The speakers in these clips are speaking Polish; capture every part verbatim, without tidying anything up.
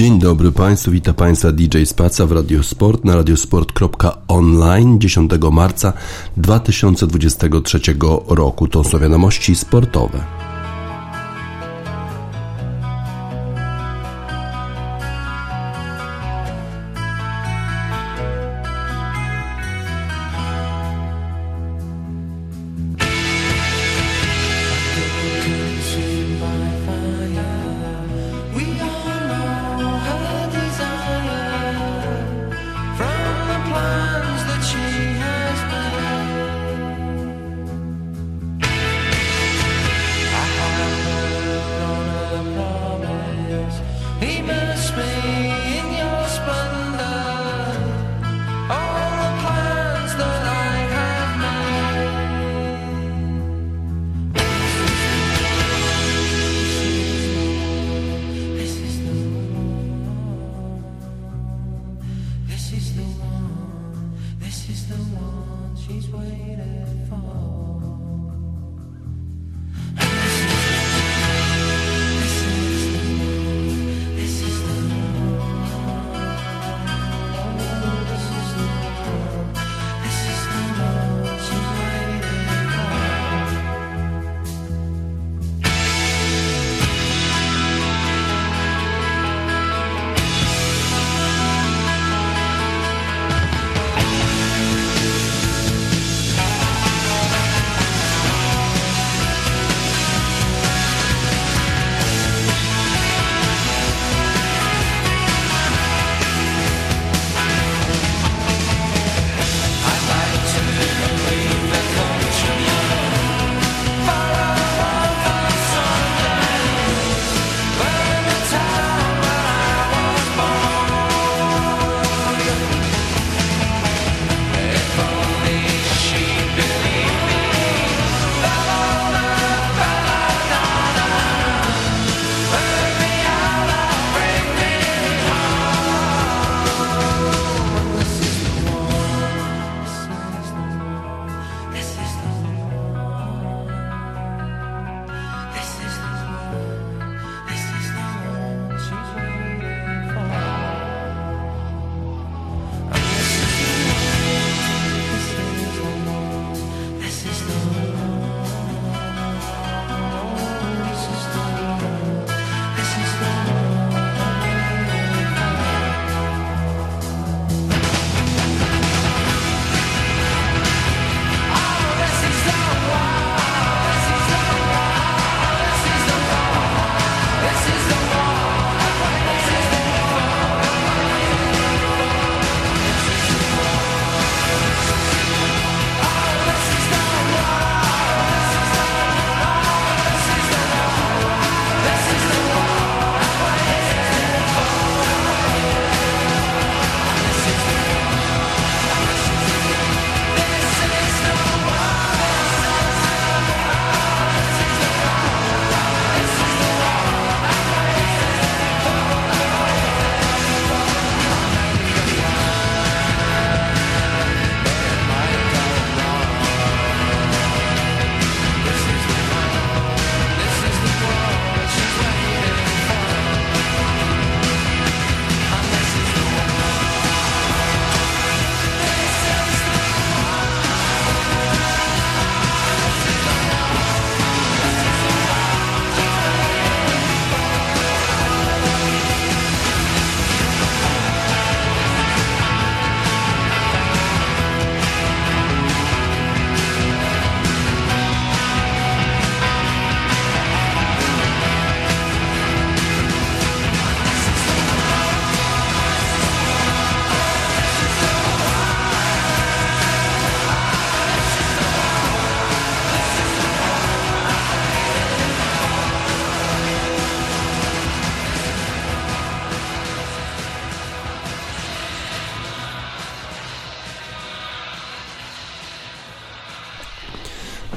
Dzień dobry Państwu, witam Państwa D J Spaca w Radio Sport na radiosport kropka online dziesiątego marca dwa tysiące dwudziestego trzeciego roku. To są wiadomości sportowe.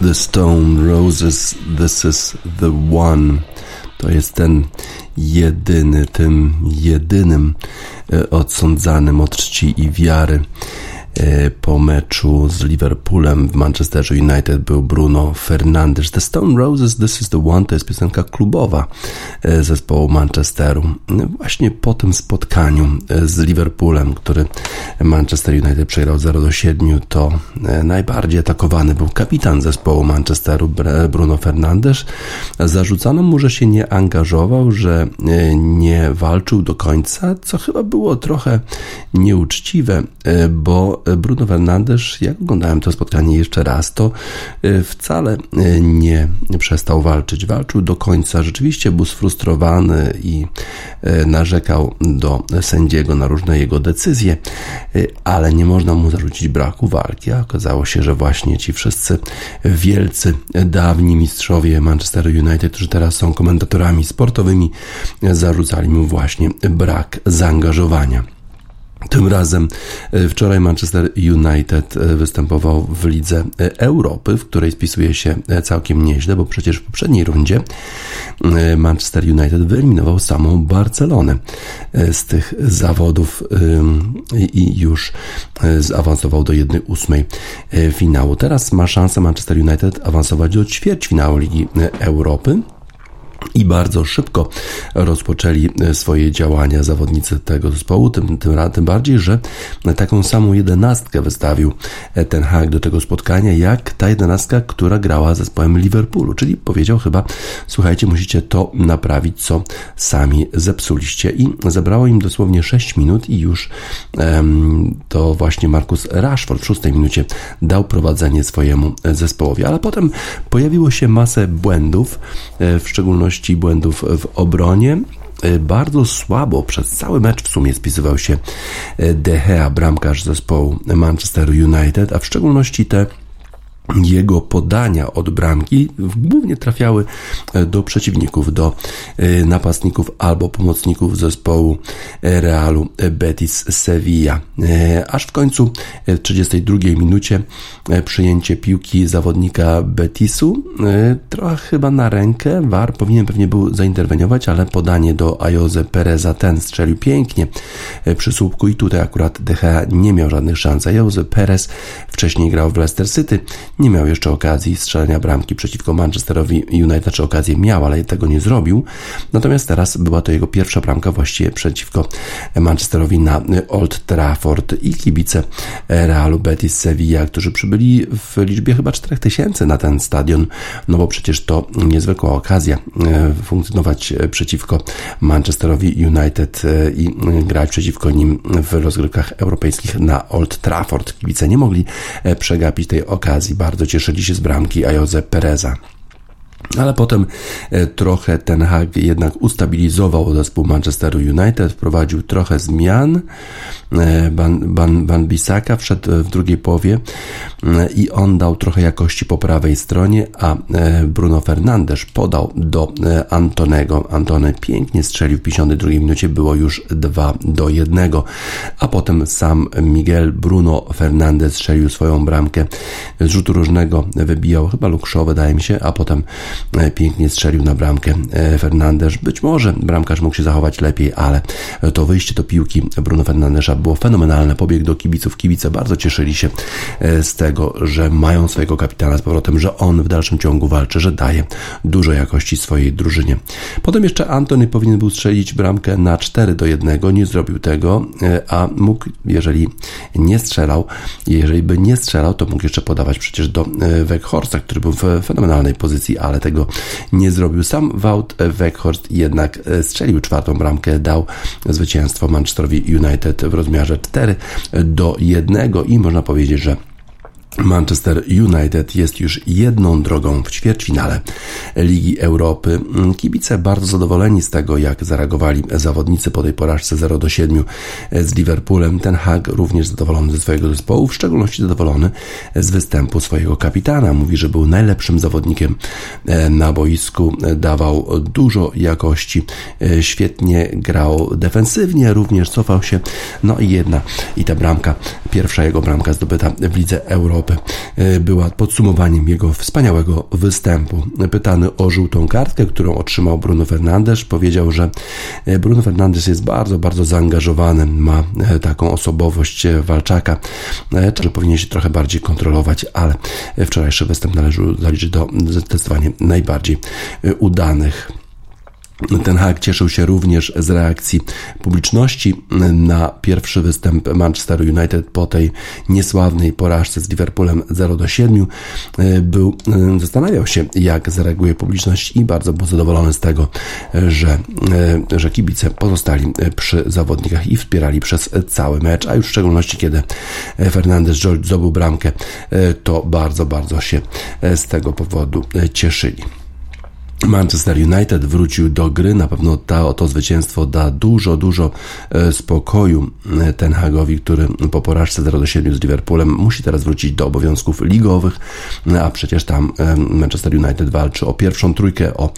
The Stone Roses, This Is The One. To jest ten jedyny, tym jedynym odsądzanym od czci i wiary Po meczu z Liverpoolem w Manchester United był Bruno Fernandes. The Stone Roses, This is the One, to jest piosenka klubowa zespołu Manchesteru. Właśnie po tym spotkaniu z Liverpoolem, który Manchester United przegrał zero do siedmiu, to najbardziej atakowany był kapitan zespołu Manchesteru, Bruno Fernandes. Zarzucano mu, że się nie angażował, że nie walczył do końca, co chyba było trochę nieuczciwe, bo Bruno Fernandes, jak oglądałem to spotkanie jeszcze raz, to wcale nie przestał walczyć. Walczył do końca, rzeczywiście był sfrustrowany i narzekał do sędziego na różne jego decyzje, ale nie można mu zarzucić braku walki, a okazało się, że właśnie ci wszyscy wielcy, dawni mistrzowie Manchester United, którzy teraz są komentatorami sportowymi, zarzucali mu właśnie brak zaangażowania. Tym razem wczoraj Manchester United występował w Lidze Europy, w której spisuje się całkiem nieźle, bo przecież w poprzedniej rundzie Manchester United wyeliminował samą Barcelonę z tych zawodów i już zaawansował do jednej ósmej finału. Teraz ma szansę Manchester United awansować do ćwierćfinału Ligi Europy. I bardzo szybko rozpoczęli swoje działania zawodnicy tego zespołu, tym, tym, tym bardziej, że taką samą jedenastkę wystawił Ten Hag do tego spotkania, jak ta jedenastka, która grała z zespołem Liverpoolu, czyli powiedział chyba, słuchajcie, musicie to naprawić, co sami zepsuliście, i zabrało im dosłownie sześć minut i już em, to właśnie Marcus Rashford w szóstej minucie dał prowadzenie swojemu zespołowi, ale potem pojawiło się masę błędów, w szczególności błędów w obronie. Bardzo słabo przez cały mecz w sumie spisywał się De Gea, bramkarz zespołu Manchester United, a w szczególności te jego podania od bramki głównie trafiały do przeciwników, do napastników albo pomocników zespołu Realu Betis Sevilla. Aż w końcu w trzydziestej drugiej minucie przyjęcie piłki zawodnika Betisu, trochę chyba na rękę, V A R powinien pewnie był zainterweniować, ale podanie do Ayoze Pereza, ten strzelił pięknie przy słupku i tutaj akurat De Gea nie miał żadnych szans. Ayoze Perez wcześniej grał w Leicester City, nie miał jeszcze okazji strzelania bramki przeciwko Manchesterowi United, czy okazję miał, ale tego nie zrobił. Natomiast teraz była to jego pierwsza bramka właściwie przeciwko Manchesterowi na Old Trafford i kibice Realu Betis Sevilla, którzy przybyli w liczbie chyba czterech tysięcy na ten stadion, no bo przecież to niezwykła okazja funkcjonować przeciwko Manchesterowi United i grać przeciwko nim w rozgrywkach europejskich na Old Trafford. Kibice nie mogli przegapić tej okazji. Bardzo cieszyli się z bramki Ayoze Pereza. Ale potem trochę Ten Hag jednak ustabilizował zespół Manchesteru United, wprowadził trochę zmian. Van, Van, Van Bissaka wszedł w drugiej połowie i on dał trochę jakości po prawej stronie, a Bruno Fernandes podał do Antonego. Antony pięknie strzelił w pięćdziesiątej drugiej minucie, było już dwa do jednego, a potem sam Miguel Bruno Fernandes strzelił swoją bramkę z rzutu różnego, wybijał chyba lukszowe, wydaje mi się, a potem pięknie strzelił na bramkę Fernandes. Być może bramkarz mógł się zachować lepiej, ale to wyjście do piłki Bruno Fernandesza było fenomenalne. Pobiegł do kibiców. Kibice bardzo cieszyli się z tego, że mają swojego kapitana z powrotem, że on w dalszym ciągu walczy, że daje dużo jakości swojej drużynie. Potem jeszcze Antony powinien był strzelić bramkę na cztery do jednego. Nie zrobił tego, a mógł, jeżeli nie strzelał, jeżeli by nie strzelał, to mógł jeszcze podawać przecież do Weghorsta, który był w fenomenalnej pozycji, ale tego nie zrobił. Sam Wout Weghorst jednak strzelił czwartą bramkę, dał zwycięstwo Manchesterowi United w rozmiarze cztery do jednego i można powiedzieć, że Manchester United jest już jedną drogą w ćwierćfinale Ligi Europy. Kibice bardzo zadowoleni z tego, jak zareagowali zawodnicy po tej porażce zero do siedmiu z Liverpoolem. Ten Hag również zadowolony ze swojego zespołu, w szczególności zadowolony z występu swojego kapitana. Mówi, że był najlepszym zawodnikiem na boisku, dawał dużo jakości, świetnie grał defensywnie, również cofał się. No i jedna i ta bramka, pierwsza jego bramka zdobyta w Lidze Europy, Europy była podsumowaniem jego wspaniałego występu. Pytany o żółtą kartkę, którą otrzymał Bruno Fernandes, powiedział, że Bruno Fernandes jest bardzo, bardzo zaangażowany, ma taką osobowość walczaka, czyli powinien się trochę bardziej kontrolować, ale wczorajszy występ należy zaliczyć do zdecydowanie najbardziej udanych. Ten Hag cieszył się również z reakcji publiczności na pierwszy występ Manchester United po tej niesławnej porażce z Liverpoolem zero do siedmiu. Był, zastanawiał się, jak zareaguje publiczność i bardzo był zadowolony z tego, że, że kibice pozostali przy zawodnikach i wspierali przez cały mecz, a już w szczególności kiedy Fernandes zdobył bramkę, to bardzo, bardzo się z tego powodu cieszyli. Manchester United wrócił do gry, na pewno to, to zwycięstwo da dużo, dużo spokoju Ten Hagowi, który po porażce zero do siedmiu z Liverpoolem musi teraz wrócić do obowiązków ligowych, a przecież tam Manchester United walczy o pierwszą trójkę, o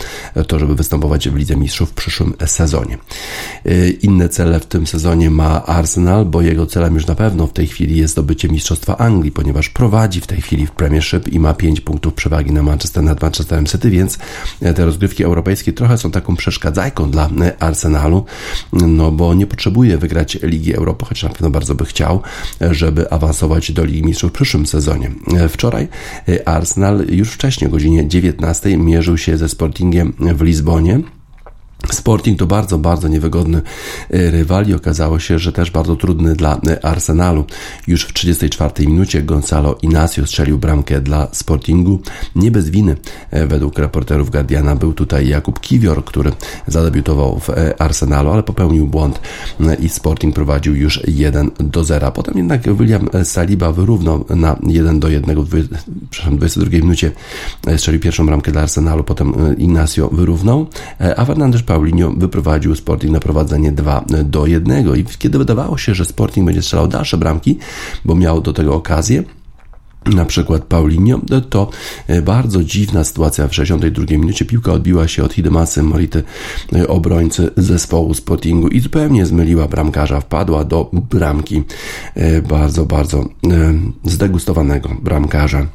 to, żeby występować w Lidze Mistrzów w przyszłym sezonie. Inne cele w tym sezonie ma Arsenal, bo jego celem już na pewno w tej chwili jest zdobycie Mistrzostwa Anglii, ponieważ prowadzi w tej chwili w Premiership i ma pięć punktów przewagi na Manchester, nad Manchesterem City, więc te rozgrywki europejskie trochę są taką przeszkadzajką dla Arsenalu, no bo nie potrzebuje wygrać Ligi Europy, choć na pewno bardzo by chciał, żeby awansować do Ligi Mistrzów w przyszłym sezonie. Wczoraj Arsenal już wcześniej o godzinie dziewiętnastej mierzył się ze Sportingiem w Lizbonie. Sporting to bardzo, bardzo niewygodny rywal i okazało się, że też bardzo trudny dla Arsenalu. Już w trzydziestej czwartej minucie Gonzalo Inacio strzelił bramkę dla Sportingu. Nie bez winy, według reporterów Guardiana, był tutaj Jakub Kiwior, który zadebiutował w Arsenalu, ale popełnił błąd i Sporting prowadził już jeden do zera. Potem jednak William Saliba wyrównał na jeden do jednego w dwudziestej drugiej minucie. Strzelił pierwszą bramkę dla Arsenalu, potem Inacio wyrównał, a Fernandes Paulinho wyprowadził Sporting na prowadzenie dwa do jednego i kiedy wydawało się, że Sporting będzie strzelał dalsze bramki, bo miał do tego okazję, na przykład Paulinho, to bardzo dziwna sytuacja. W sześćdziesiątej drugiej minucie piłka odbiła się od Hidemasy Mority, obrońcy zespołu Sportingu, i zupełnie zmyliła bramkarza, wpadła do bramki bardzo, bardzo zdegustowanego bramkarza.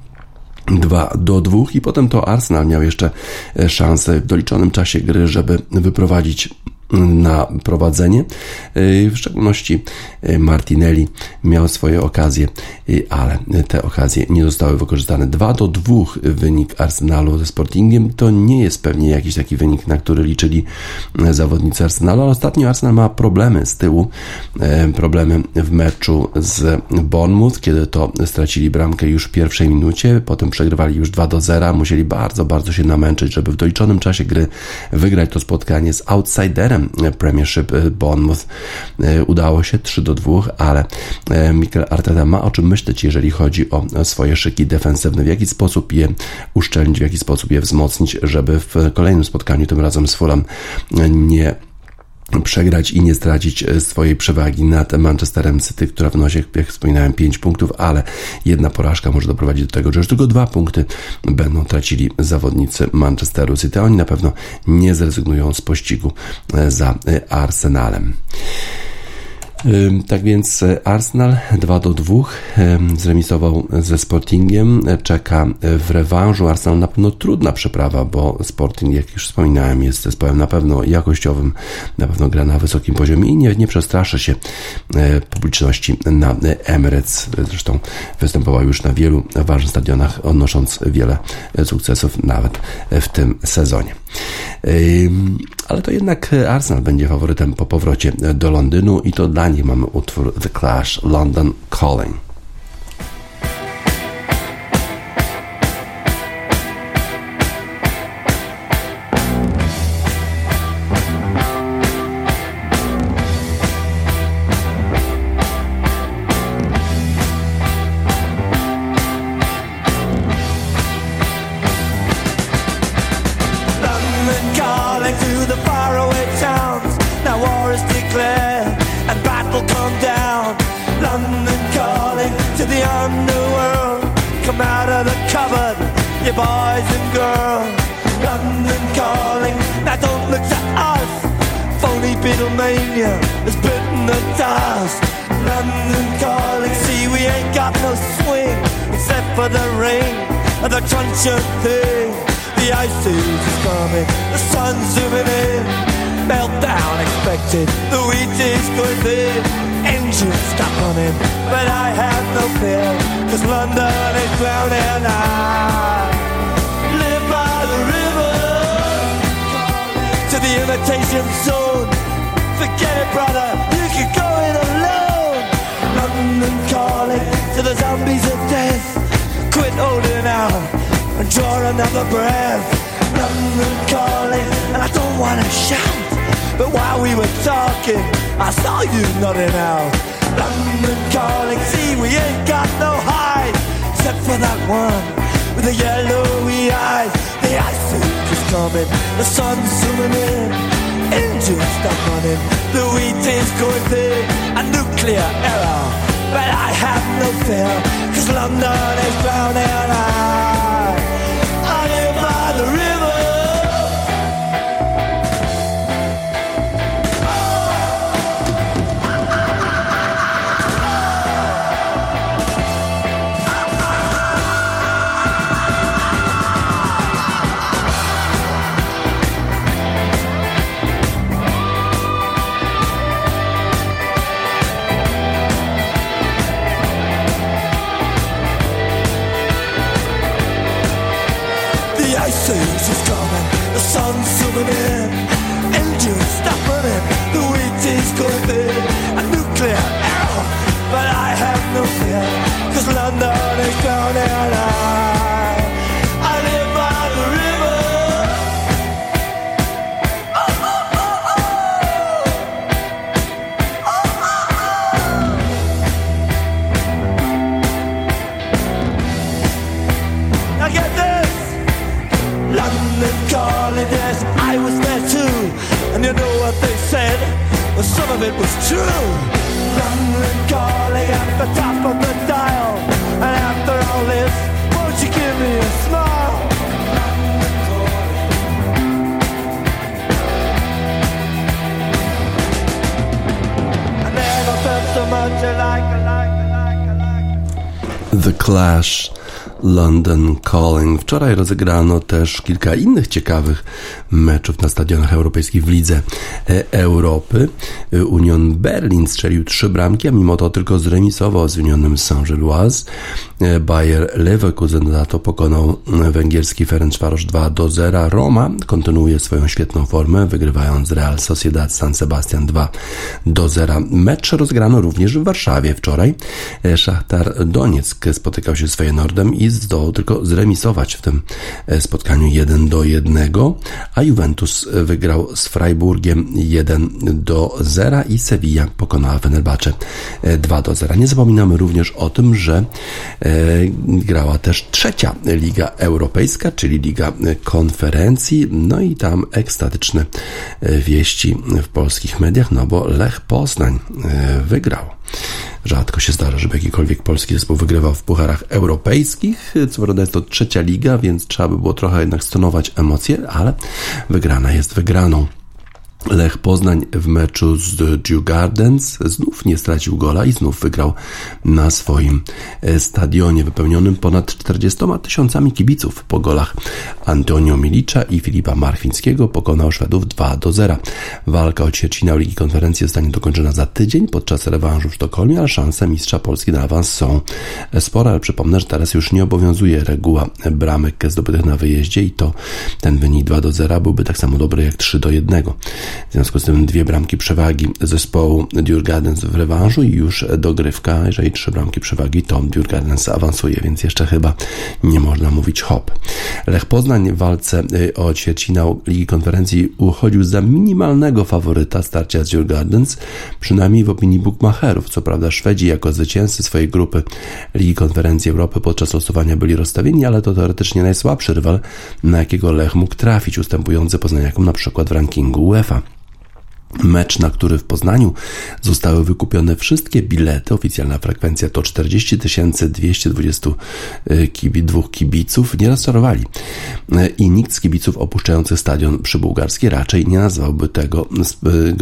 dwa do dwóch i potem to Arsenal miał jeszcze szansę w doliczonym czasie gry, żeby wyprowadzić na prowadzenie. W szczególności Martinelli miał swoje okazje, ale te okazje nie zostały wykorzystane. dwa do dwóch wynik Arsenalu ze Sportingiem to nie jest pewnie jakiś taki wynik, na który liczyli zawodnicy Arsenalu, ale ostatnio Arsenal ma problemy z tyłu. Problemy w meczu z Bournemouth, kiedy to stracili bramkę już w pierwszej minucie, potem przegrywali już dwa do zera, musieli bardzo, bardzo się namęczyć, żeby w doliczonym czasie gry wygrać to spotkanie z outsiderem Premiership Bournemouth. Udało się trzy do dwóch, ale Mikel Arteta ma o czym myśleć, jeżeli chodzi o swoje szyki defensywne, w jaki sposób je uszczelnić, w jaki sposób je wzmocnić, żeby w kolejnym spotkaniu, tym razem z Fulham, nie przegrać i nie stracić swojej przewagi nad Manchesterem City, która wynosi, jak wspominałem, pięć punktów, ale jedna porażka może doprowadzić do tego, że już tylko dwa punkty będą tracili zawodnicy Manchesteru City. Oni na pewno nie zrezygnują z pościgu za Arsenalem. Tak więc Arsenal dwa do dwóch zremisował ze Sportingiem, czeka w rewanżu Arsenal na pewno trudna przeprawa, bo Sporting, jak już wspominałem, jest zespołem na pewno jakościowym, na pewno gra na wysokim poziomie i nie, nie przestraszy się publiczności na Emirates, zresztą występował już na wielu ważnych stadionach, odnosząc wiele sukcesów nawet w tym sezonie. Ale to jednak Arsenal będzie faworytem po powrocie do Londynu i to dla niej mamy utwór The Clash, London Calling. London calling, see we ain't got no swing except for the rain and the crunch of thing. The ice is coming, the sun's zooming in. Meltdown expected, the wheat is going thin. Engines stop on him, but I have no fear, 'cause London is drowning. I live by the river, to the imitation zone. Forget it, brother, you can go it alone. London calling to the zombies of death. Quit holding out and draw another breath. London calling, and I don't wanna shout, but while we were talking, I saw you nodding out. London calling, see we ain't got no hide, except for that one with the yellowy eyes. The ice is coming, the sun's zooming in, engines stuck on him, the wheat is going thick, a nuclear error, but I have no fear, 'cause London is drowning out. The river. Sun's zooming in, engines stopping it, the wheat is going thin, a nuclear error, but I have no fear, 'cause London is drowning out. I live by the river. Oh, oh, oh, oh. Oh, oh, oh. Now get this, London calling. Yes, I was there too, and you know what they said, well some of it was true. London calling at the top of the dial, and after all this, won't you give me a smile? London calling. I never felt so much alike, alike, alike, alike, alike. The Clash, London Calling. Wczoraj rozegrano też kilka innych ciekawych meczów na stadionach europejskich w Lidze Europy. Union Berlin strzelił trzy bramki, a mimo to tylko zremisował z Unionem Saint-Gilloise. Bayer Leverkusen za to pokonał węgierski Ferencváros dwa do zera. Roma kontynuuje swoją świetną formę, wygrywając Real Sociedad San Sebastian dwa do zera. Mecz rozegrano również w Warszawie wczoraj. Szachtar Donieck spotykał się z Feyenoordem i zdołał tylko zremisować w tym spotkaniu jeden do jednego, a Juventus wygrał z Freiburgiem jeden do zera i Sevilla pokonała Fenerbahce dwa do zera. Nie zapominamy również o tym, że grała też trzecia Liga Europejska, czyli Liga Konferencji, no i tam ekstatyczne wieści w polskich mediach, no bo Lech Poznań wygrał. Rzadko się zdarza, żeby jakikolwiek polski zespół wygrywał w pucharach europejskich. Co prawda jest to trzecia liga, więc trzeba by było trochę jednak stonować emocje, ale wygrana jest wygraną. Lech Poznań w meczu z Djurgården znów nie stracił gola i znów wygrał na swoim stadionie wypełnionym ponad czterdziestoma tysiącami kibiców. Po golach Antonio Milicia i Filipa Marchwińskiego pokonał Szwedów dwa do zera. Walka o ćwierćfinał Ligi Konferencji zostanie dokończona za tydzień podczas rewanżu w Sztokholmie, ale szanse mistrza Polski na awans są spore, ale przypomnę, że teraz już nie obowiązuje reguła bramek zdobytych na wyjeździe i to ten wynik dwa do zera byłby tak samo dobry jak trzy do jednego. W związku z tym dwie bramki przewagi zespołu Djurgårdens w rewanżu i już dogrywka, jeżeli trzy bramki przewagi, to Djurgårdens awansuje, więc jeszcze chyba nie można mówić hop. Lech Poznań w walce o ćwierćfinał Ligi Konferencji uchodził za minimalnego faworyta starcia z Djurgårdens, przynajmniej w opinii bookmacherów. Co prawda Szwedzi jako zwycięzcy swojej grupy Ligi Konferencji Europy podczas losowania byli rozstawieni, ale to teoretycznie najsłabszy rywal, na jakiego Lech mógł trafić, ustępujący poznaniakom na przykład w rankingu UEFA. Mecz, na który w Poznaniu zostały wykupione wszystkie bilety, oficjalna frekwencja to czterdzieści tysięcy dwieście dwadzieścia dwóch kibiców, nie rozczarowali i nikt z kibiców opuszczających stadion przybułgarski raczej nie nazwałby tego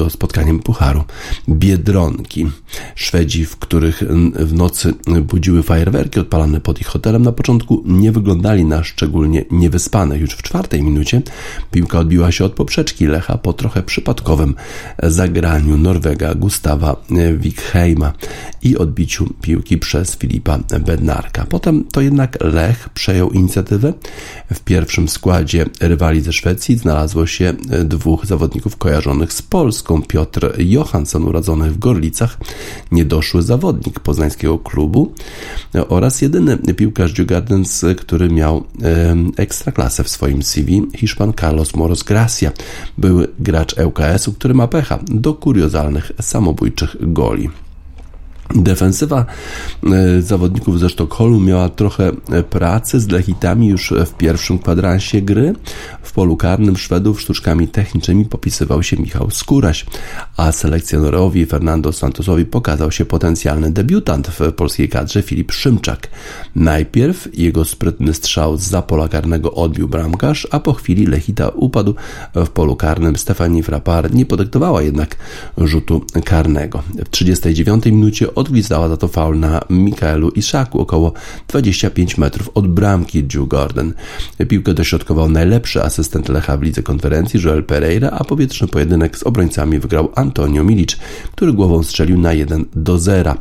spotkaniem pucharu Biedronki. Szwedzi, w których w nocy budziły fajerwerki odpalane pod ich hotelem, na początku nie wyglądali na szczególnie niewyspanych. Już w czwartej minucie piłka odbiła się od poprzeczki Lecha po trochę przypadkowym zagraniu Norwega Gustawa Wikheima i odbiciu piłki przez Filipa Bednarka. Potem to jednak Lech przejął inicjatywę. W pierwszym składzie rywali ze Szwecji znalazło się dwóch zawodników kojarzonych z Polską. Piotr Johansson, urodzony w Gorlicach, niedoszły zawodnik poznańskiego klubu oraz jedyny piłkarz Djurgården, który miał ekstraklasę w swoim C V, Hiszpan Carlos Moros Gracia, były gracz L K S-u, który ma pecha do kuriozalnych samobójczych goli. Defensywa zawodników ze Sztokholmu miała trochę pracy z Lechitami już w pierwszym kwadransie gry. W polu karnym Szwedów sztuczkami technicznymi popisywał się Michał Skóraś, a selekcjonerowi Fernando Santosowi pokazał się potencjalny debiutant w polskiej kadrze Filip Szymczak. Najpierw jego sprytny strzał zza pola karnego odbił bramkarz, a po chwili Lechita upadł w polu karnym. Stefanie Frappard nie podyktowała jednak rzutu karnego. W trzydziestej dziewiątej minucie odgwizdała za to faul na Mikaelu Iszaku około dwudziestu pięciu metrów od bramki Djurgården. Piłkę dośrodkował najlepszy asystent Lecha w Lidze Konferencji Joel Pereira, a powietrzny pojedynek z obrońcami wygrał Antonio Milić, który głową strzelił na jeden do zera.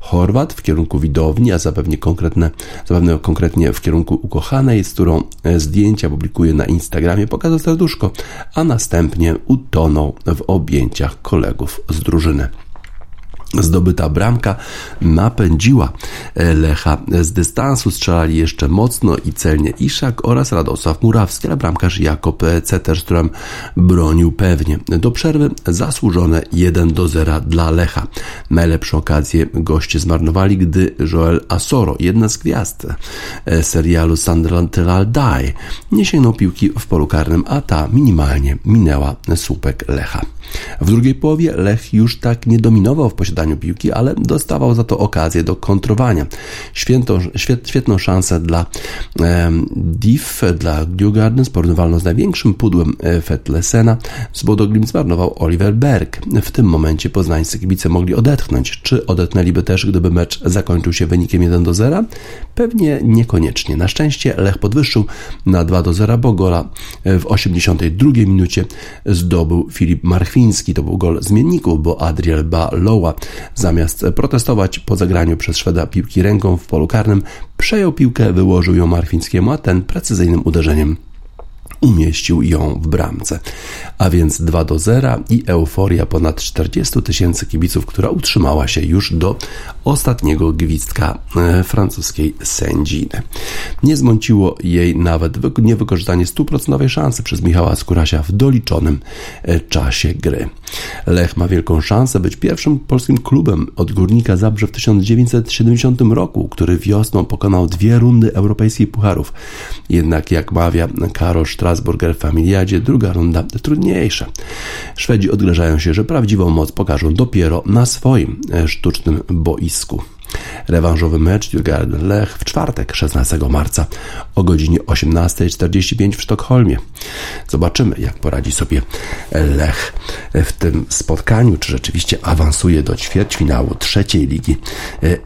Chorwat w kierunku widowni, a zapewne konkretne, zapewne konkretnie w kierunku ukochanej, z którą zdjęcia publikuje na Instagramie, pokazał serduszko, a następnie utonął w objęciach kolegów z drużyny. Zdobyta bramka napędziła Lecha z dystansu. Strzelali jeszcze mocno i celnie Iszak oraz Radosław Murawski, a bramkarz Jakob Ceterström bronił pewnie. Do przerwy zasłużone jeden do zera dla Lecha. Najlepszą okazję goście zmarnowali, gdy Joel Asoro, jedna z gwiazd serialu Sunderland Till I Die, nie sięgnął piłki w polu karnym, a ta minimalnie minęła słupek Lecha. W drugiej połowie Lech już tak nie dominował w posiadaniu piłki, ale dostawał za to okazję do kontrowania. Świętą, świet, świetną szansę dla e, Diff, dla Djurgården, porównywalną z największym pudłem Fetlesena, z Bodoglim zmarnował Oliver Berg. W tym momencie poznańscy kibice mogli odetchnąć. Czy odetchnęliby też, gdyby mecz zakończył się wynikiem jeden do zera? Pewnie niekoniecznie. Na szczęście Lech podwyższył na dwa do zera, bo gola w osiemdziesiątej drugiej minucie zdobył Filip Marchwiński. To był gol zmienników, bo Adriel Baloa zamiast protestować po zagraniu przez Szweda piłki ręką w polu karnym, przejął piłkę, wyłożył ją Marchwińskiemu, a ten precyzyjnym uderzeniem umieścił ją w bramce. A więc dwa do zera i euforia ponad czterdziestu tysięcy kibiców, która utrzymała się już do ostatniego gwizdka francuskiej sędziny. Nie zmąciło jej nawet niewykorzystanie stuprocentowej szansy przez Michała Skórasia w doliczonym czasie gry. Lech ma wielką szansę być pierwszym polskim klubem od Górnika Zabrze w tysiąc dziewięćset siedemdziesiątym roku, który wiosną pokonał dwie rundy europejskich pucharów. Jednak jak mawia Karol Strasburger w Familiadzie, druga runda trudniejsza. Szwedzi odgrażają się, że prawdziwą moc pokażą dopiero na swoim sztucznym boisku. Rewanżowy mecz Djurgården Lech w czwartek szesnastego marca o godzinie osiemnasta czterdzieści pięć w Sztokholmie. Zobaczymy, jak poradzi sobie Lech w tym spotkaniu, czy rzeczywiście awansuje do ćwierćfinału trzeciej Ligi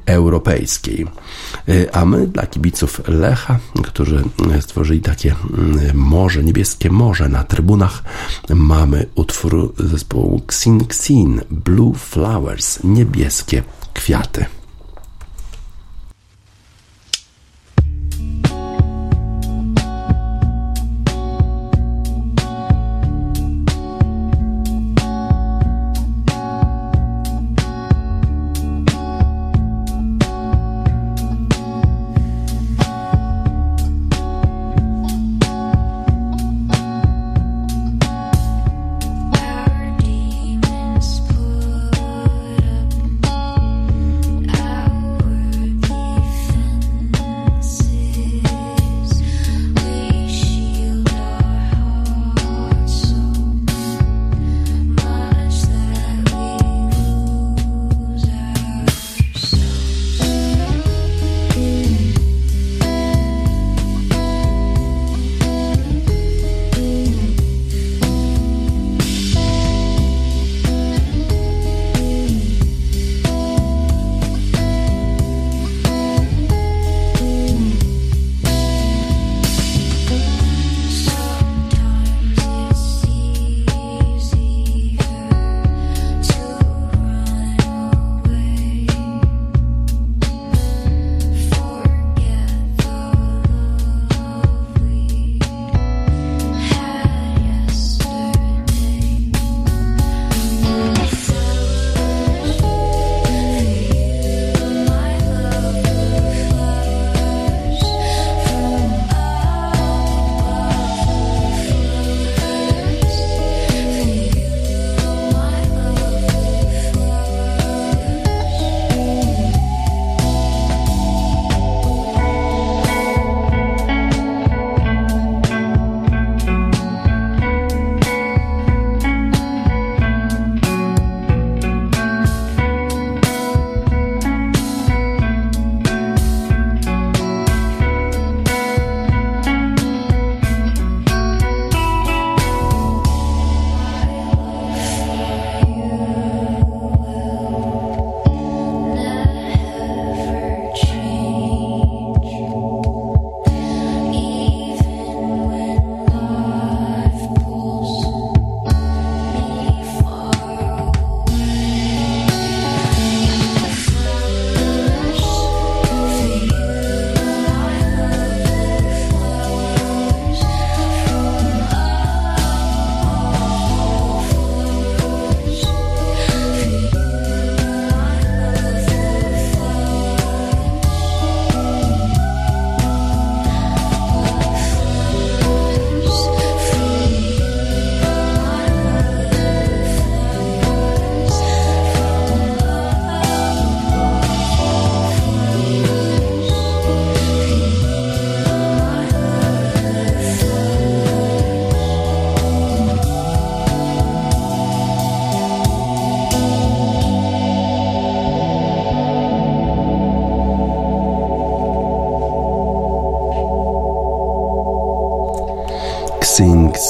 Europejskiej. A my dla kibiców Lecha, którzy stworzyli takie morze, niebieskie morze na trybunach, mamy utwór zespołu Xin Xin, Blue Flowers, niebieskie kwiaty.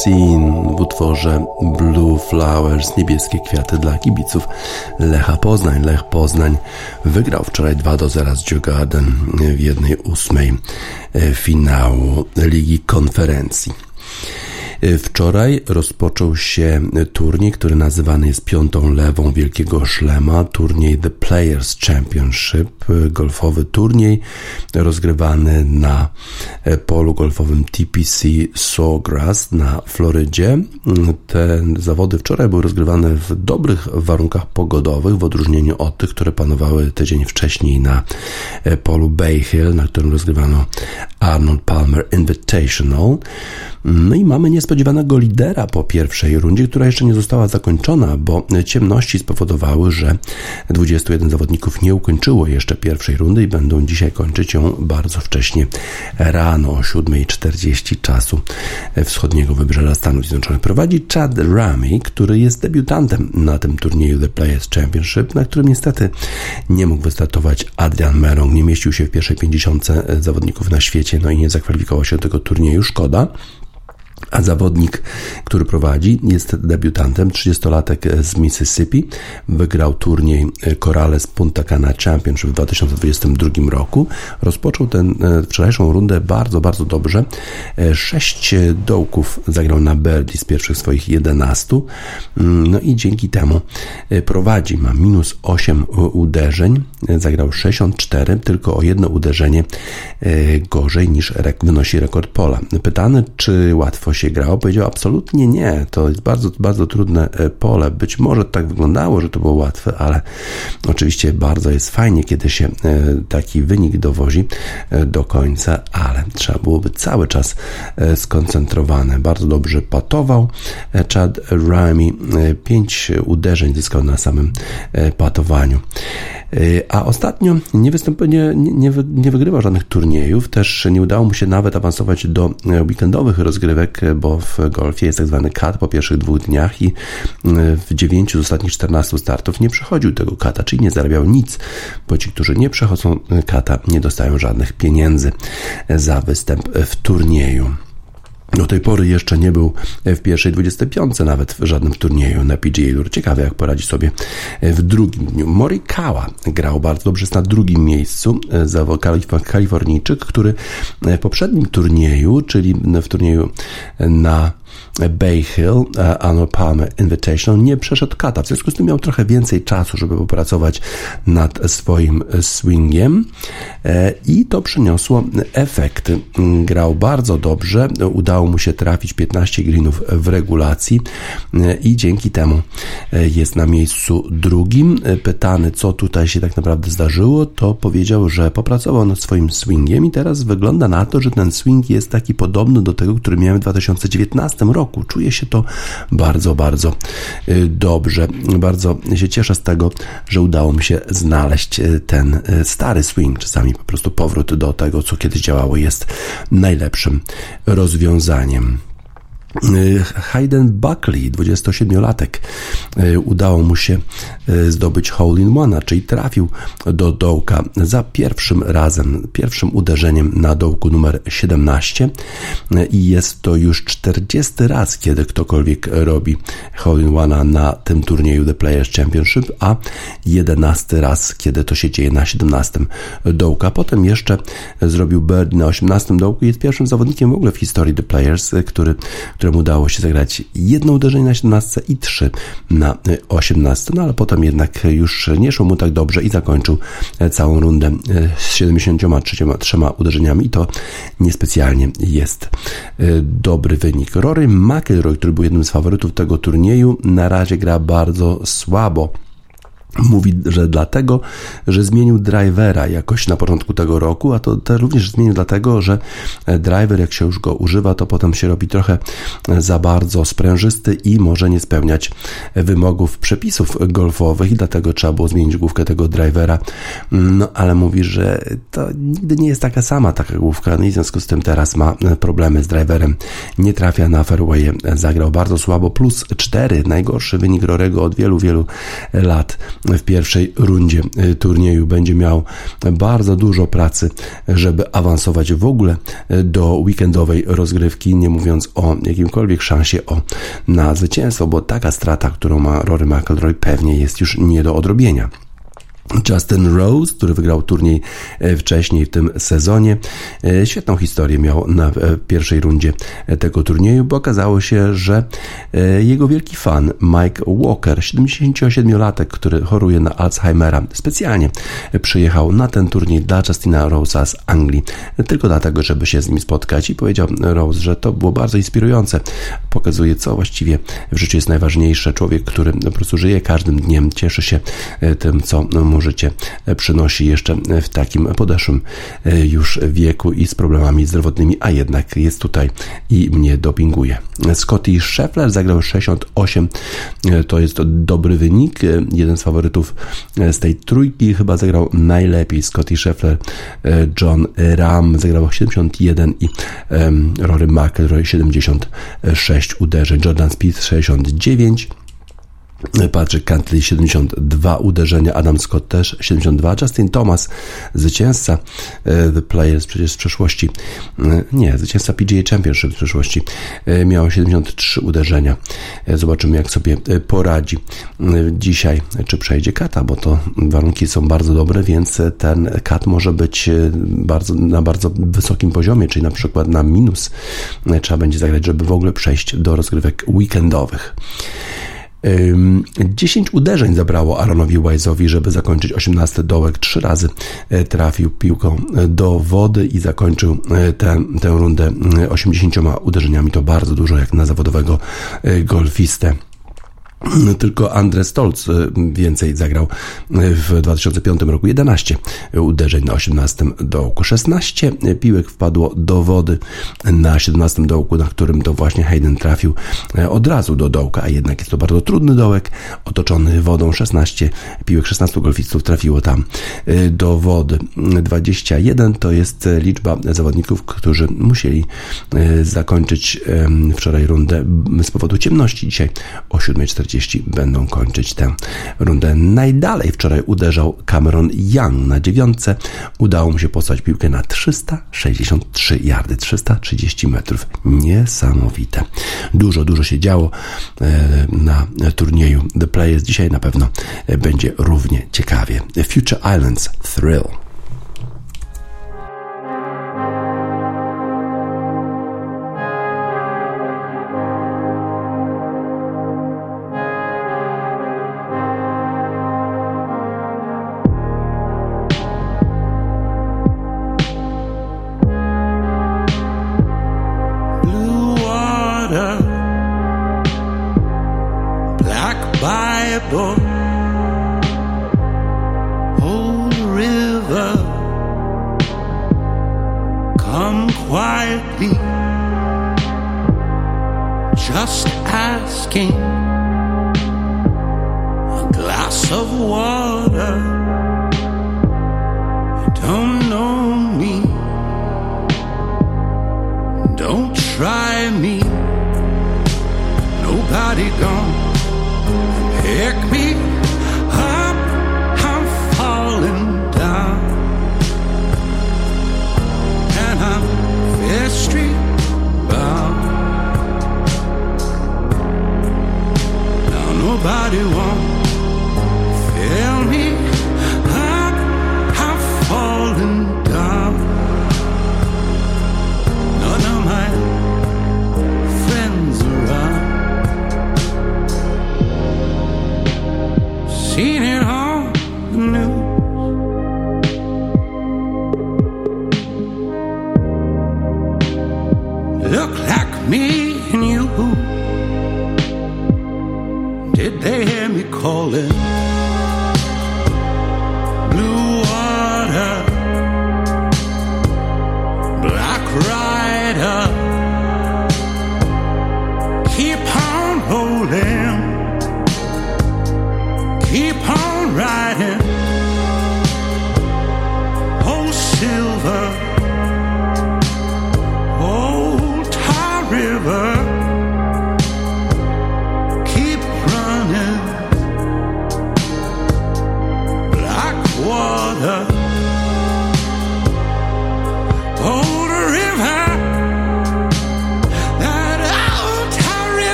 Scene w utworze Blue Flowers, niebieskie kwiaty dla kibiców Lecha Poznań. Lech Poznań wygrał wczoraj dwa do zera z Djurgården w jednej ósmej finału Ligi Konferencji. Wczoraj rozpoczął się turniej, który nazywany jest piątą lewą Wielkiego Szlema, turniej The Players Championship, golfowy turniej rozgrywany na polu golfowym T P C Sawgrass na Florydzie. Te zawody wczoraj były rozgrywane w dobrych warunkach pogodowych, w odróżnieniu od tych, które panowały tydzień wcześniej na polu Bay Hill, na którym rozgrywano Arnold Palmer Invitational. No i mamy niespodziewanego lidera po pierwszej rundzie, która jeszcze nie została zakończona, bo ciemności spowodowały, że dwudziestu jeden zawodników nie ukończyło jeszcze pierwszej rundy i będą dzisiaj kończyć ją bardzo wcześnie rano o siódma czterdzieści czasu wschodniego wybrzeża Stanów Zjednoczonych. Prowadzi Chad Rami, który jest debiutantem na tym turnieju The Players Championship, na którym niestety nie mógł wystartować Adrian Merong. Nie mieścił się w pierwszej pięćdziesiątce zawodników na świecie, no i nie zakwalifikował się do tego turnieju. Szkoda. A zawodnik, który prowadzi, jest debiutantem, trzydziestolatek z Mississippi. Wygrał turniej Corales Punta Cana Championship w dwa tysiące dwudziestym drugim roku. Rozpoczął tę wczorajszą rundę bardzo, bardzo dobrze. Sześć dołków zagrał na birdie z pierwszych swoich jedenastu. No i dzięki temu prowadzi. Ma minus osiem uderzeń. Zagrał sześćdziesiąt cztery, tylko o jedno uderzenie gorzej niż wynosi rekord pola. Pytany, czy łatwo się grało, powiedział absolutnie nie. To jest bardzo, bardzo trudne pole. Być może tak wyglądało, że to było łatwe, ale oczywiście bardzo jest fajnie, kiedy się taki wynik dowozi do końca, ale trzeba byłoby cały czas skoncentrowane. Bardzo dobrze patował Chad Rami. Pięć uderzeń zyskał na samym patowaniu. A ostatnio nie, występuje, nie, nie, nie wygrywał żadnych turniejów, też nie udało mu się nawet awansować do weekendowych rozgrywek, bo w golfie jest tak zwany cut po pierwszych dwóch dniach i w dziewięciu z ostatnich czternastu startów nie przechodził tego cuta, czyli nie zarabiał nic, bo ci, którzy nie przechodzą cuta, nie dostają żadnych pieniędzy za występ w turnieju. Do tej pory jeszcze nie był w pierwszej dwudziestej piątce nawet w żadnym turnieju na P G A Tour. Ciekawe, jak poradzi sobie w drugim dniu. Morikawa grał bardzo dobrze, jest na drugim miejscu, Kalifornijczyk, który w poprzednim turnieju, czyli w turnieju na Bay Hill, Arnold Palmer Invitational, nie przeszedł kata. W związku z tym miał trochę więcej czasu, żeby popracować nad swoim swingiem i to przyniosło efekty. Grał bardzo dobrze, udało mu się trafić piętnaście greenów w regulacji i dzięki temu jest na miejscu drugim. Pytany, co tutaj się tak naprawdę zdarzyło, to powiedział, że popracował nad swoim swingiem i teraz wygląda na to, że ten swing jest taki podobny do tego, który miałem w dwa tysiące dziewiętnastym roku. Czuje się to bardzo, bardzo dobrze. Bardzo się cieszę z tego, że udało mi się znaleźć ten stary swing. Czasami po prostu powrót do tego, co kiedyś działało, jest najlepszym rozwiązaniem. Hayden Buckley, dwudziestosiedmiolatek, udało mu się zdobyć hole-in-one'a, czyli trafił do dołka za pierwszym razem, pierwszym uderzeniem na dołku numer siedemnaście i jest to już czterdziesty raz, kiedy ktokolwiek robi hole-in-one'a na tym turnieju The Players Championship, a jedenasty raz, kiedy to się dzieje na siedemnastym dołka. Potem jeszcze zrobił birdie na osiemnastym dołku i jest pierwszym zawodnikiem w ogóle w historii The Players, który któremu udało się zagrać jedno uderzenie na siedemnastce i trzy na osiemnastce, no ale potem jednak już nie szło mu tak dobrze i zakończył całą rundę z siedemdziesięcioma trzema uderzeniami i to niespecjalnie jest dobry wynik. Rory McIlroy, który był jednym z faworytów tego turnieju, na razie gra bardzo słabo. Mówi, że dlatego, że zmienił drivera jakoś na początku tego roku, a to, to również zmienił dlatego, że driver, jak się już go używa, to potem się robi trochę za bardzo sprężysty i może nie spełniać wymogów przepisów golfowych i dlatego trzeba było zmienić główkę tego drivera. No ale mówi, że to nigdy nie jest taka sama taka główka, no i w związku z tym teraz ma problemy z driverem. Nie trafia na fairwaye, zagrał bardzo słabo, plus cztery, najgorszy wynik Rorego od wielu, wielu lat w pierwszej rundzie turnieju. Będzie miał bardzo dużo pracy, żeby awansować w ogóle do weekendowej rozgrywki, nie mówiąc o jakimkolwiek szansie o, na zwycięstwo, bo taka strata, którą ma Rory McIlroy, pewnie jest już nie do odrobienia. Justin Rose, który wygrał turniej wcześniej w tym sezonie, świetną historię miał na pierwszej rundzie tego turnieju, bo okazało się, że jego wielki fan Mike Walker, siedemdziesięciosiedmiolatek, który choruje na Alzheimera, specjalnie przyjechał na ten turniej dla Justina Rose'a z Anglii, tylko dlatego, żeby się z nim spotkać, i powiedział Rose, że to było bardzo inspirujące. Pokazuje, co właściwie w życiu jest najważniejsze. Człowiek, który po prostu żyje każdym dniem, cieszy się tym, co mu życie przynosi, jeszcze w takim podeszłym już wieku i z problemami zdrowotnymi, a jednak jest tutaj i mnie dopinguje. Scottie Scheffler zagrał sześćdziesiąt osiem, to jest dobry wynik, jeden z faworytów z tej trójki chyba zagrał najlepiej. Scottie Scheffler, John Ram zagrał siedemdziesiąt jeden i Rory McIlroy siedemdziesiąt sześć uderzeń, Jordan Spieth sześćdziesiąt dziewięć, Patrick Cantley siedemdziesiąt dwa uderzenia, Adam Scott też siedemdziesiąt dwa, Justin Thomas, zwycięzca The Players przecież z przeszłości, nie, zwycięzca P G A Championship z przeszłości, miał siedemdziesiąt trzy uderzenia. Zobaczymy, jak sobie poradzi dzisiaj, czy przejdzie kata, bo to warunki są bardzo dobre, więc ten kat może być bardzo, na bardzo wysokim poziomie, czyli na przykład na minus trzeba będzie zagrać, żeby w ogóle przejść do rozgrywek weekendowych. dziesięć uderzeń zabrało Aaronowi Wise'owi, żeby zakończyć osiemnasty dołek. Trzy razy trafił piłką do wody i zakończył tę, tę rundę osiemdziesięcioma uderzeniami. To bardzo dużo jak na zawodowego golfistę. Tylko Andres Stolz więcej zagrał w dwa tysiące piątym roku, jedenaście uderzeń na osiemnastym dołku, szesnaście piłek wpadło do wody na siedemnastym dołku, na którym to właśnie Hayden trafił od razu do dołka, a jednak jest to bardzo trudny dołek otoczony wodą, szesnaście piłek, szesnastu golfistów trafiło tam do wody. Dwadzieścia jeden to jest liczba zawodników, którzy musieli zakończyć wczoraj rundę z powodu ciemności. Dzisiaj o siódma czterdzieści będą kończyć tę rundę. Najdalej wczoraj uderzał Cameron Young na dziewiątce. Udało mu się posłać piłkę na trzysta sześćdziesiąt trzy yardy, trzysta trzydzieści metrów. Niesamowite. Dużo, dużo się działo na turnieju The Players. Dzisiaj na pewno będzie równie ciekawie. Future Islands Thrill.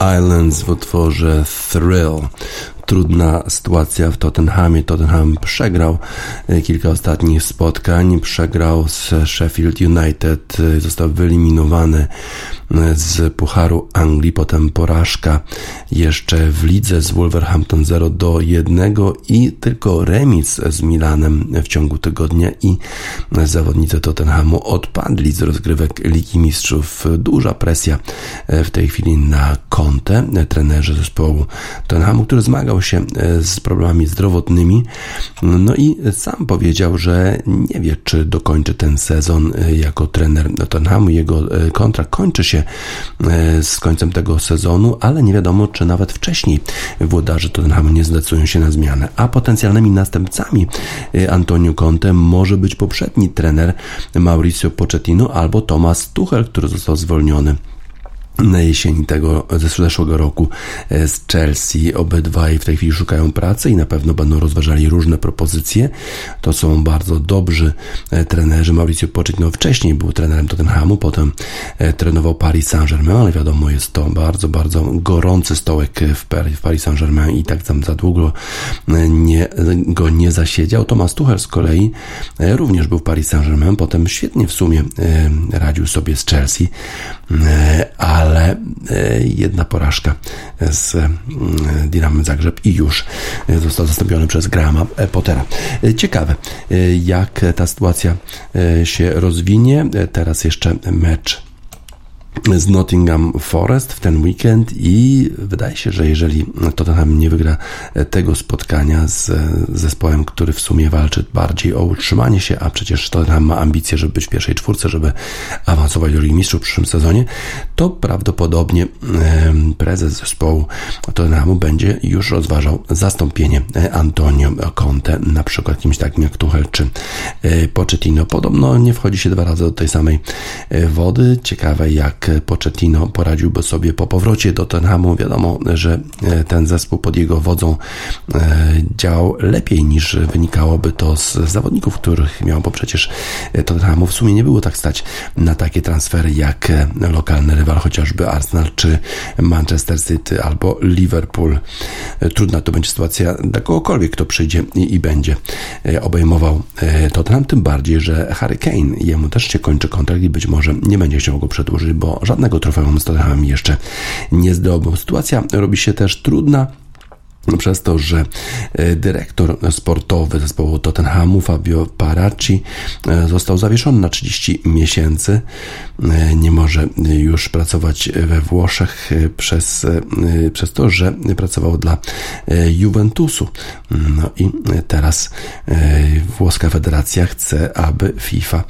Islands w utworze Thrill. Trudna sytuacja w Tottenhamie. Tottenham przegrał kilka ostatnich spotkań. Przegrał z Sheffield United. Został wyeliminowany z Pucharu Anglii. Potem porażka jeszcze w lidze z Wolverhampton zero do jednego i tylko remis z Milanem w ciągu tygodnia i zawodnicy Tottenhamu odpadli z rozgrywek Ligi Mistrzów. Duża presja w tej chwili na Conte, trenerze zespołu Tottenhamu, który zmagał się z problemami zdrowotnymi. No i sam powiedział, że nie wie, czy dokończy ten sezon jako trener Tottenhamu. Jego kontrakt kończy się z końcem tego sezonu, ale nie wiadomo, czy nawet wcześniej włodarze Tottenhamu nie zdecydują się na zmianę. A potencjalnymi następcami Antonio Conte może być poprzedni trener Mauricio Pochettino albo Thomas Tuchel, który został zwolniony na jesieni tego zeszłego roku z Chelsea. Obydwaj w tej chwili szukają pracy i na pewno będą rozważali różne propozycje. To są bardzo dobrzy trenerzy. Mauricio Pochettino wcześniej był trenerem Tottenhamu, potem trenował Paris Saint-Germain, ale wiadomo, jest to bardzo, bardzo gorący stołek w Paris Saint-Germain i tak tam za długo nie, go nie zasiedział. Thomas Tuchel z kolei również był w Paris Saint-Germain, potem świetnie w sumie radził sobie z Chelsea, ale ale jedna porażka z Dinamem Zagrzeb i już został zastąpiony przez Grahama Pottera. Ciekawe, jak ta sytuacja się rozwinie. Teraz jeszcze mecz z Nottingham Forest w ten weekend i wydaje się, że jeżeli Tottenham nie wygra tego spotkania z zespołem, który w sumie walczy bardziej o utrzymanie się, a przecież Tottenham ma ambicje, żeby być w pierwszej czwórce, żeby awansować do Ligi Mistrzów w przyszłym sezonie, to prawdopodobnie prezes zespołu Tottenhamu będzie już rozważał zastąpienie Antonio Conte, na przykład kimś takim jak Tuchel czy Pochettino. Podobno nie wchodzi się dwa razy do tej samej wody. Ciekawe, jak Pochettino poradziłby sobie po powrocie do Tottenhamu. Wiadomo, że ten zespół pod jego wodzą działał lepiej niż wynikałoby to z zawodników, których miał, bo przecież Tottenhamu w sumie nie było tak stać na takie transfery jak lokalny rywal, chociażby Arsenal czy Manchester City albo Liverpool. Trudna to będzie sytuacja dla kogokolwiek, kto przyjdzie i, i będzie obejmował Tottenham, tym bardziej, że Harry Kane, jemu też się kończy kontrakt i być może nie będzie chciał go przedłużyć, bo bo żadnego trofeum z Tottenhamem jeszcze nie zdobył. Sytuacja robi się też trudna przez to, że dyrektor sportowy zespołu Tottenhamu Fabio Paracci został zawieszony na trzydzieści miesięcy. Nie może już pracować we Włoszech przez, przez to, że pracował dla Juventusu. No i teraz włoska federacja chce, aby FIFA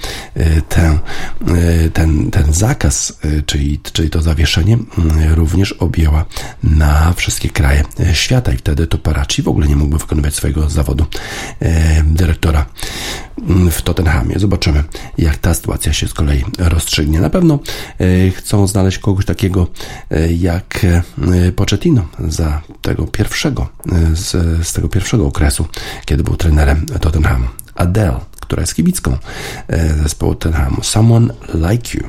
ten, ten, ten zakaz, czyli, czyli to zawieszenie również objęła na wszystkie kraje świata i wtedy to Paracci w ogóle nie mógłby wykonywać swojego zawodu e, dyrektora w Tottenhamie. Zobaczymy, jak ta sytuacja się z kolei rozstrzygnie. Na pewno e, chcą znaleźć kogoś takiego e, jak e, Pochettino za tego pierwszego, e, z, z tego pierwszego okresu, kiedy był trenerem Tottenhamu. Adele, która jest kibicką e, zespołu Tottenhamu. Someone Like You.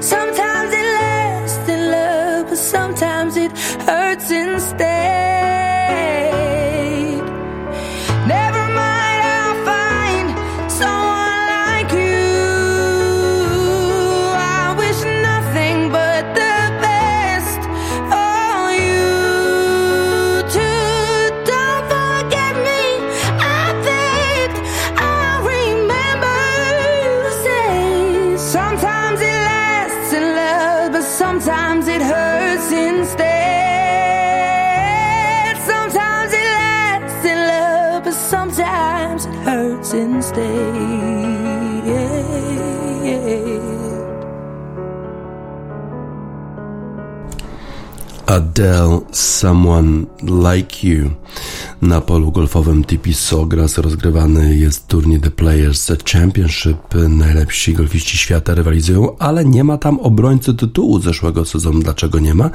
Sometimes nights instead. Adele, Someone Like You. Na polu golfowym T P C Sawgrass rozgrywany jest turniej The Players Championship. Najlepsi golfiści świata rywalizują, ale nie ma tam obrońcy tytułu zeszłego sezonu. Dlaczego nie ma?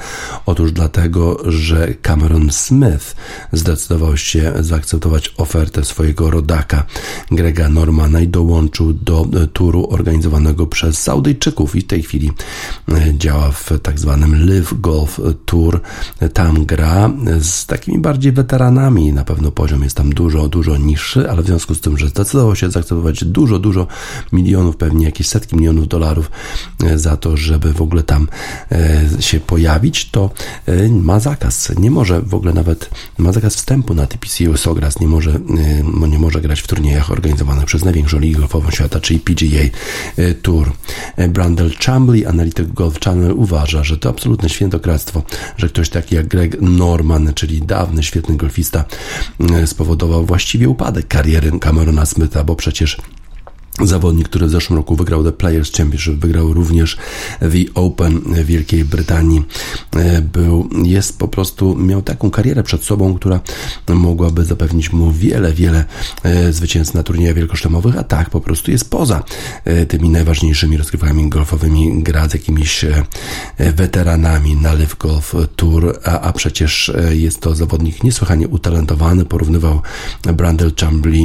Otóż dlatego, że Cameron Smith zdecydował się zaakceptować ofertę swojego rodaka Grega Normana i dołączył do turu organizowanego przez Saudyjczyków i w tej chwili działa w tak zwanym Live Golf Tour. Tam gra z takimi bardziej weteranami. Na pewno poziom jest tam dużo, dużo niższy, ale w związku z tym, że zdecydował się zaakceptować dużo, dużo milionów, pewnie jakieś setki milionów dolarów za to, żeby w ogóle tam się pojawić, to ma zakaz. Nie może w ogóle nawet, ma zakaz wstępu na T P C Sawgrass, nie może, nie może grać w turniejach organizowanych przez największą ligę golfową świata, czyli P G A Tour. Brandel Chambly, analityk Golf Channel, uważa, że to absolutne świętokradztwo, że ktoś taki jak Greg Norman, czyli dawny, świetny golfista, spowodował właściwie upadek kariery Camerona Smitha, bo przecież zawodnik, który w zeszłym roku wygrał The Players Championship, wygrał również The Open Wielkiej Brytanii, był, jest po prostu, miał taką karierę przed sobą, która mogłaby zapewnić mu wiele, wiele zwycięstw na turniejach wielkoszlemowych, a tak po prostu jest poza tymi najważniejszymi rozgrywkami golfowymi, gra z jakimiś weteranami na Live Golf Tour, a, a przecież jest to zawodnik niesłychanie utalentowany. Porównywał Brandel Chambly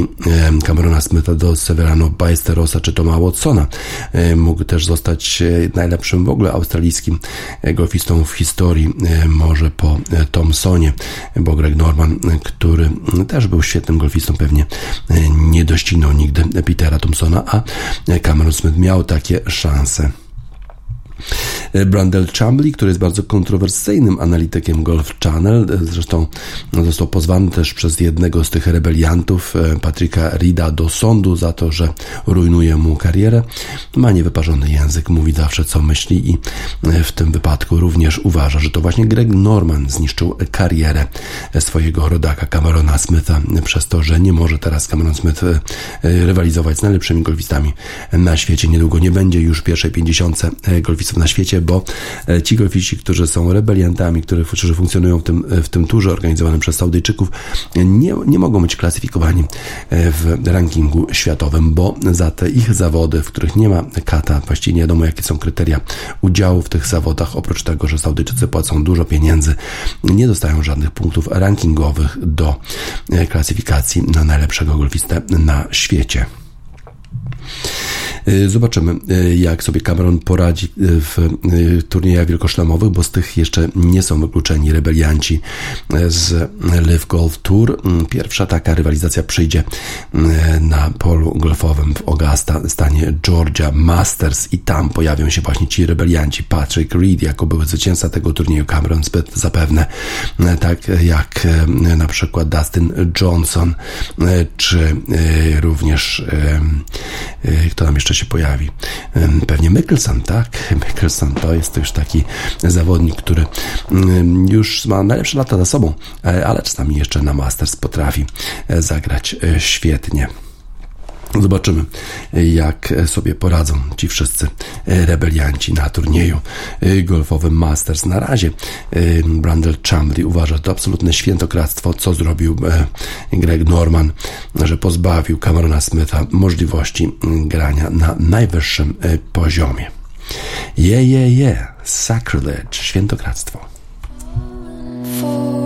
Camerona Smitha do Severano Baez Rosa czy Toma Watsona. Mógł też zostać najlepszym w ogóle australijskim golfistą w historii, może po Thompsonie, bo Greg Norman, który też był świetnym golfistą, pewnie nie doścignął nigdy Petera Thompsona, a Cameron Smith miał takie szanse. Brandel Chambly, który jest bardzo kontrowersyjnym analitykiem Golf Channel, zresztą został pozwany też przez jednego z tych rebeliantów, Patricka Reeda, do sądu za to, że rujnuje mu karierę. Ma niewyparzony język, mówi zawsze co myśli i w tym wypadku również uważa, że to właśnie Greg Norman zniszczył karierę swojego rodaka Camerona Smitha przez to, że nie może teraz Cameron Smith rywalizować z najlepszymi golfistami na świecie. Niedługo nie będzie już pierwszej pięćdziesiątce golfistów na świecie, bo ci golfiści, którzy są rebeliantami, którzy funkcjonują w tym, w tym turze organizowanym przez Saudyjczyków, nie, nie mogą być klasyfikowani w rankingu światowym, bo za te ich zawody, w których nie ma kata, właściwie nie wiadomo, jakie są kryteria udziału w tych zawodach, oprócz tego, że Saudyjczycy płacą dużo pieniędzy, nie dostają żadnych punktów rankingowych do klasyfikacji na najlepszego golfistę na świecie. Zobaczymy, jak sobie Cameron poradzi w turniejach wielkoszlemowych, bo z tych jeszcze nie są wykluczeni rebelianci z Live Golf Tour. Pierwsza taka rywalizacja przyjdzie na polu golfowym w Augusta, stanie Georgia Masters i tam pojawią się właśnie ci rebelianci. Patrick Reed jako były zwycięzca tego turnieju, Cameron Smith zapewne, tak jak na przykład Dustin Johnson, czy również kto nam jeszcze się pojawi. Pewnie Mickelson, tak? Mickelson to jest już taki zawodnik, który już ma najlepsze lata za sobą, ale czasami jeszcze na Masters potrafi zagrać świetnie. Zobaczymy, jak sobie poradzą ci wszyscy rebelianci na turnieju golfowym Masters. Na razie Brandel Chambly uważa, że to absolutne świętokradztwo, co zrobił Greg Norman, że pozbawił Camerona Smitha możliwości grania na najwyższym poziomie. Je, je, je, sacrilege, świętokradztwo. Fell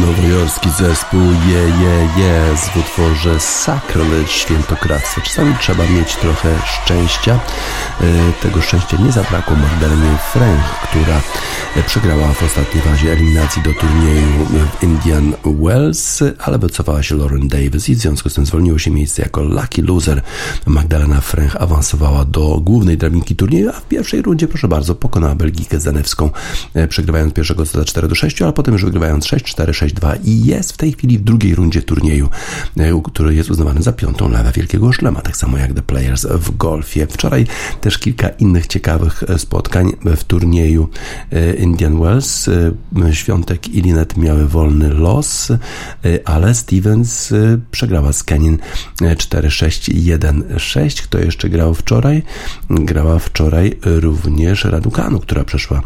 nowojorski zespół Je Je Je w utworze Sacrilege, świętokradztwo. Czasami trzeba mieć trochę szczęścia. Tego szczęścia nie zabrakło Magdalenie Frank, która przegrała w ostatniej fazie eliminacji do turnieju w Indian Wells, ale wycofała się Lauren Davis i w związku z tym zwolniło się miejsce jako lucky loser. Magdalena Frank awansowała do głównej drabinki turnieju, a w pierwszej rundzie, proszę bardzo, pokonała Belgikę Zanewską, przegrywając pierwszego seta cztery do sześciu, ale potem już wygrywając sześć cztery, sześć dwa i jest w tej chwili w drugiej rundzie turnieju, który jest uznawany za piątą lawę Wielkiego Szlema, tak samo jak The Players w golfie. Wczoraj też kilka innych ciekawych spotkań w turnieju Indian Wells. Świątek i Linet miały wolny los, ale Stevens przegrała z Kenin cztery sześć, jeden sześć. Kto jeszcze grał wczoraj? Grała wczoraj również Raducanu, która przeszła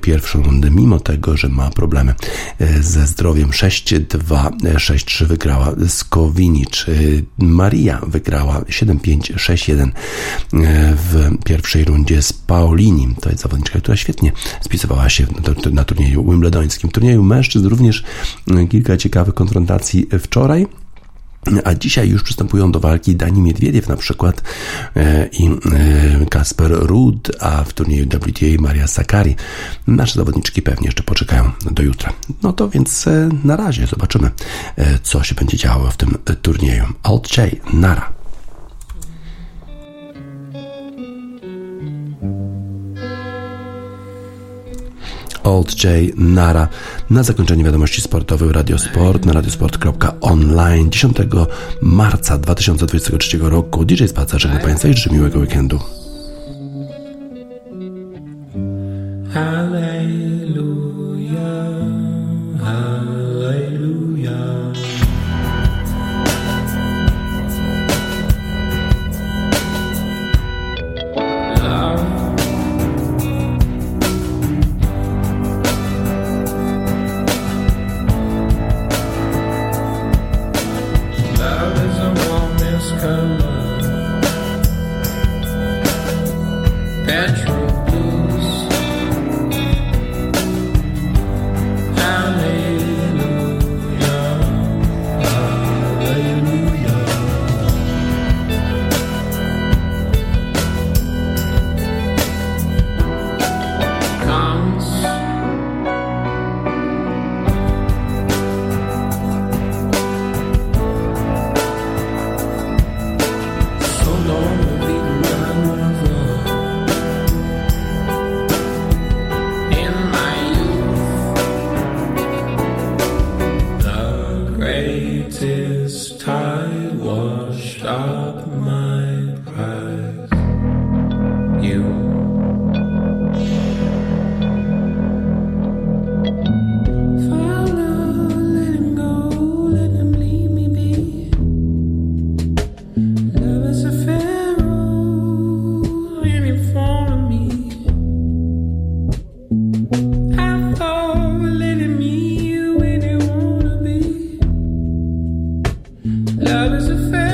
pierwszą rundę, mimo tego, że ma problemy ze zdrowiem. sześć dwa, sześć trzy wygrała Skowinicz. Maria wygrała siedem pięć, sześć jeden w pierwszej rundzie z Paolini. To jest zawodniczka, która świetnie spisywała się na turnieju wimbledońskim. W turnieju mężczyzn również kilka ciekawych konfrontacji wczoraj. A dzisiaj już przystępują do walki Dani Miedwiediew na przykład i Kasper Ruud, a w turnieju W T A Maria Sakkari. Nasze zawodniczki pewnie jeszcze poczekają do jutra. No to więc na razie zobaczymy, co się będzie działo w tym turnieju. Alt J, nara. Old J, nara. Na zakończenie wiadomości sportowych Radio Sport na radiosport kropka online dziesiątego marca dwa tysiące dwudziestego trzeciego roku. D J Spaca żegna Państwa i życzę miłego weekendu. Love is a fair